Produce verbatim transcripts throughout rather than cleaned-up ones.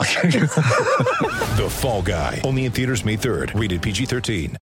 The Fall Guy. Only in theaters May third. Rated P G thirteen.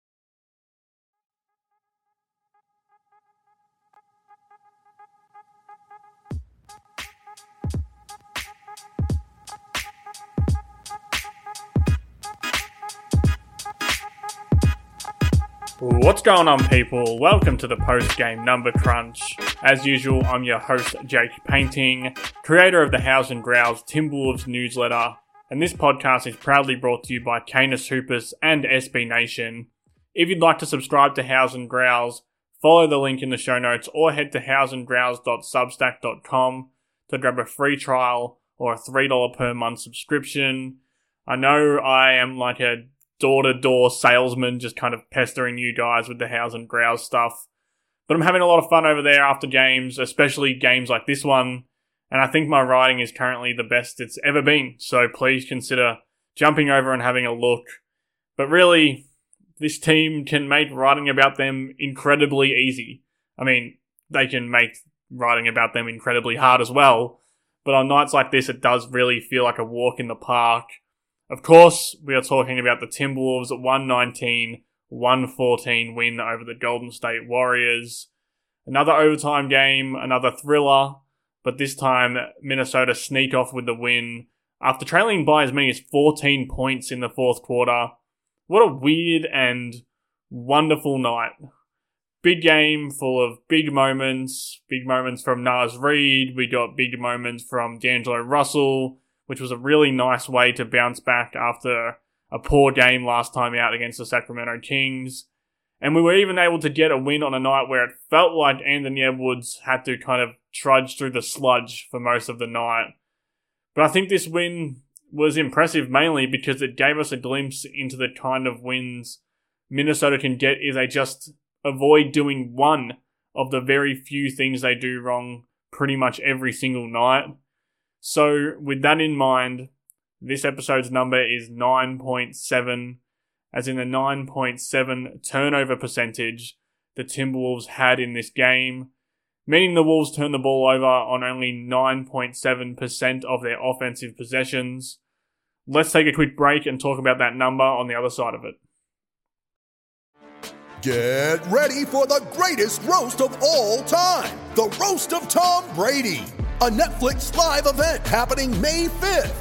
What's going on, people? Welcome to the post-game number crunch. As usual, I'm your host, Jake Painting, creator of the Howls and Growls Timberwolves newsletter, and this podcast is proudly brought to you by Canis Hoopus and S B Nation. If you'd like to subscribe to Howls and Growls, follow the link in the show notes or head to howls and growls dot substack dot com to grab a free trial or a three dollars per month subscription. I know I am like a door-to-door salesman just kind of pestering you guys with the Howls and Growls stuff. But I'm having a lot of fun over there after games, especially games like this one. And I think my writing is currently the best it's ever been. So please consider jumping over and having a look. But really, this team can make writing about them incredibly easy. I mean, they can make writing about them incredibly hard as well. But on nights like this, it does really feel like a walk in the park. Of course, we are talking about the Timberwolves' one nineteen to one fourteen win over the Golden State Warriors. Another overtime game, another thriller, but this time Minnesota sneak off with the win after trailing by as many as fourteen points in the fourth quarter. What a weird and wonderful night. Big game full of big moments. Big moments from Naz Reid. We got big moments from D'Angelo Russell, which was a really nice way to bounce back after a poor game last time out against the Sacramento Kings. And we were even able to get a win on a night where it felt like Anthony Edwards had to kind of trudge through the sludge for most of the night. But I think this win was impressive mainly because it gave us a glimpse into the kind of wins Minnesota can get if they just avoid doing one of the very few things they do wrong pretty much every single night. So, with that in mind, this episode's number is nine point seven, as in the nine point seven turnover percentage the Timberwolves had in this game, meaning the Wolves turned the ball over on only nine point seven percent of their offensive possessions. Let's take a quick break and talk about that number on the other side of it. Get ready for the greatest roast of all time, The Roast of Tom Brady, a Netflix live event happening May fifth.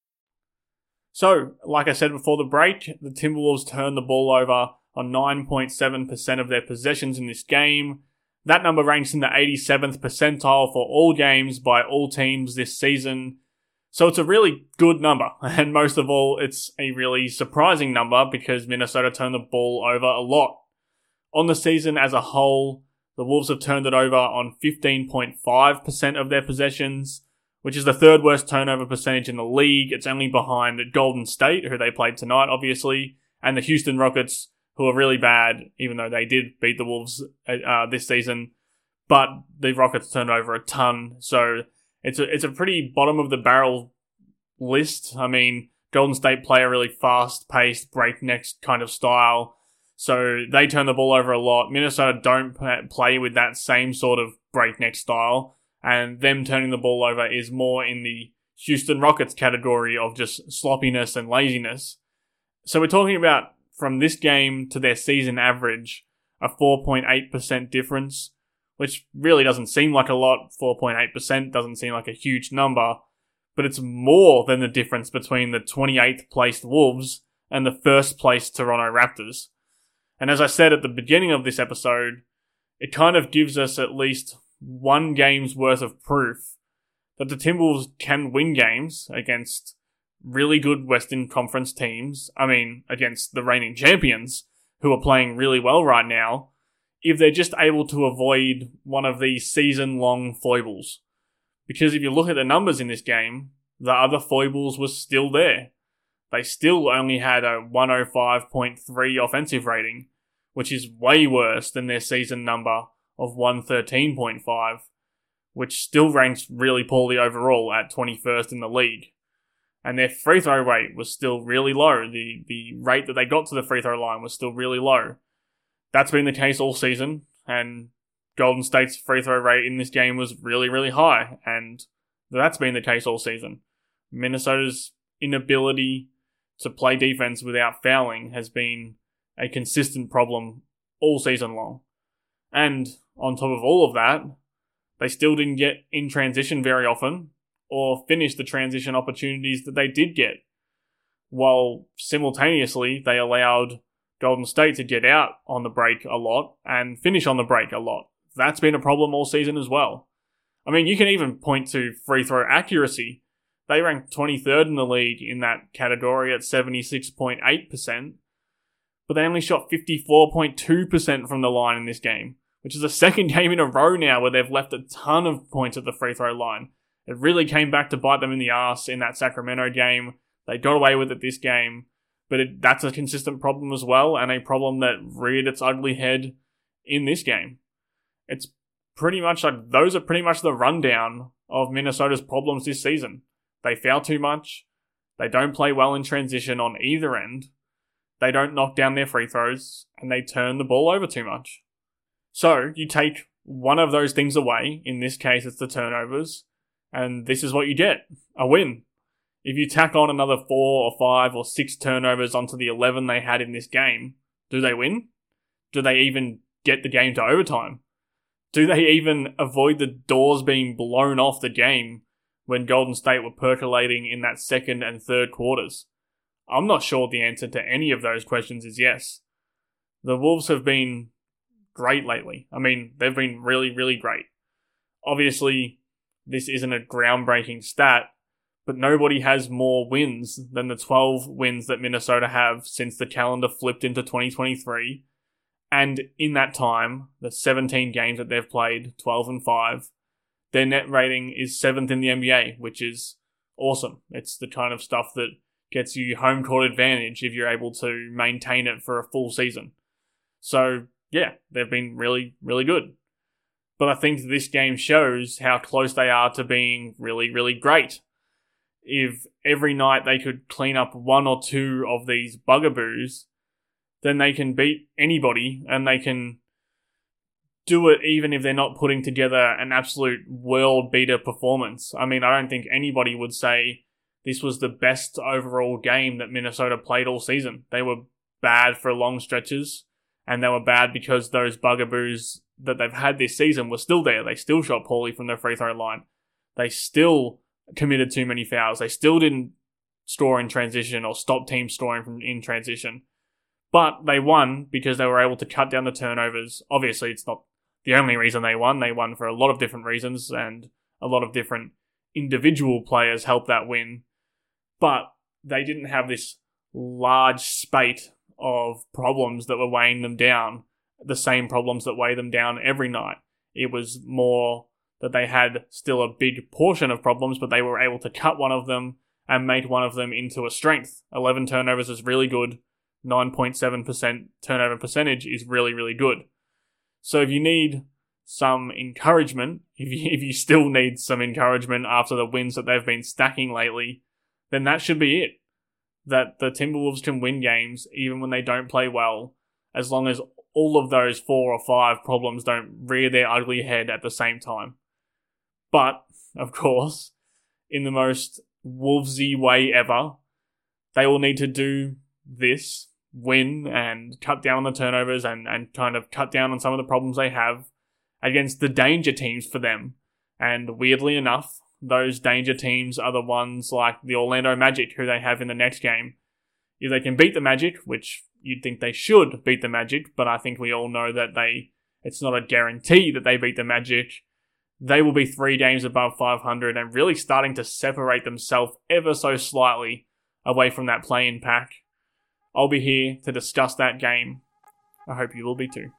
So, like I said before the break, the Timberwolves turned the ball over on nine point seven percent of their possessions in this game. That number ranks in the eighty-seventh percentile for all games by all teams this season. So it's a really good number, and most of all, it's a really surprising number because Minnesota turned the ball over a lot. On the season as a whole, the Wolves have turned it over on fifteen point five percent of their possessions, which is the third worst turnover percentage in the league. It's only behind Golden State, who they played tonight, obviously, and the Houston Rockets, who are really bad, even though they did beat the Wolves uh, this season. But the Rockets turned over a ton, so it's a, it's a pretty bottom-of-the-barrel list. I mean, Golden State play a really fast-paced, breakneck kind of style, so they turn the ball over a lot. Minnesota don't play with that same sort of breakneck style, and them turning the ball over is more in the Houston Rockets category of just sloppiness and laziness. So we're talking about from this game to their season average, a four point eight percent difference, which really doesn't seem like a lot. four point eight percent doesn't seem like a huge number, but it's more than the difference between the twenty-eighth placed Wolves and the first placed Toronto Raptors. And as I said at the beginning of this episode, it kind of gives us at least one game's worth of proof that the Timberwolves can win games against really good Western Conference teams. I mean, against the reigning champions, who are playing really well right now, if they're just able to avoid one of these season-long foibles. Because if you look at the numbers in this game, the other foibles were still there. They still only had a one oh five point three offensive rating, which is way worse than their season number of one thirteen point five, which still ranks really poorly overall at twenty-first in the league. And their free throw rate was still really low. The the rate that they got to the free throw line was still really low. That's been the case all season, and Golden State's free throw rate in this game was really, really high, and that's been the case all season. Minnesota's inability to play defense without fouling has been a consistent problem all season long. And on top of all of that, they still didn't get in transition very often, or finish the transition opportunities that they did get, while simultaneously they allowed Golden State to get out on the break a lot and finish on the break a lot. That's been a problem all season as well. I mean, you can even point to free throw accuracy. They ranked twenty-third in the league in that category at seventy-six point eight percent, but they only shot fifty-four point two percent from the line in this game, which is the second game in a row now where they've left a ton of points at the free throw line. It really came back to bite them in the ass in that Sacramento game. They got away with it this game, but it, that's a consistent problem as well, and a problem that reared its ugly head in this game. It's pretty much like those are pretty much the rundown of Minnesota's problems this season. They foul too much. They don't play well in transition on either end. They don't knock down their free throws, and they turn the ball over too much. So you take one of those things away. In this case, it's the turnovers. And this is what you get, a win. If you tack on another four or five or six turnovers onto the eleven they had in this game, do they win? Do they even get the game to overtime? Do they even avoid the doors being blown off the game when Golden State were percolating in that second and third quarters? I'm not sure the answer to any of those questions is yes. The Wolves have been great lately. I mean, they've been really, really great. Obviously, this isn't a groundbreaking stat, but nobody has more wins than the twelve wins that Minnesota have since the calendar flipped into twenty twenty-three. And in that time, the seventeen games that they've played, twelve and five, their net rating is seventh in the N B A, which is awesome. It's the kind of stuff that gets you home court advantage if you're able to maintain it for a full season. So yeah, they've been really, really good. But I think this game shows how close they are to being really, really great. If every night they could clean up one or two of these bugaboos, then they can beat anybody, and they can do it even if they're not putting together an absolute world-beater performance. I mean, I don't think anybody would say this was the best overall game that Minnesota played all season. They were bad for long stretches, and they were bad because those bugaboos that they've had this season were still there. They still shot poorly from their free throw line. They still committed too many fouls. They still didn't score in transition or stop teams scoring from in transition. But they won because they were able to cut down the turnovers. Obviously, it's not the only reason they won. They won for a lot of different reasons, and a lot of different individual players helped that win. But they didn't have this large spate of problems that were weighing them down, the same problems that weigh them down every night. It was more that they had still a big portion of problems, but they were able to cut one of them and make one of them into a strength. eleven turnovers is really good. nine point seven percent turnover percentage is really, really good. So if you need some encouragement, if you, if you still need some encouragement after the wins that they've been stacking lately, then that should be it. That the Timberwolves can win games even when they don't play well, as long as all of those four or five problems don't rear their ugly head at the same time. But, of course, in the most Wolvesy way ever. They will need to do this, win and cut down on the turnovers and, and kind of cut down on some of the problems they have against the danger teams for them. And weirdly enough, those danger teams are the ones like the Orlando Magic, who they have in the next game. If they can beat the Magic, which you'd think they should beat the Magic, but I think we all know that they it's not a guarantee that they beat the Magic, they will be three games above five hundred and really starting to separate themselves ever so slightly away from that play-in pack. I'll be here to discuss that game. I hope you will be too.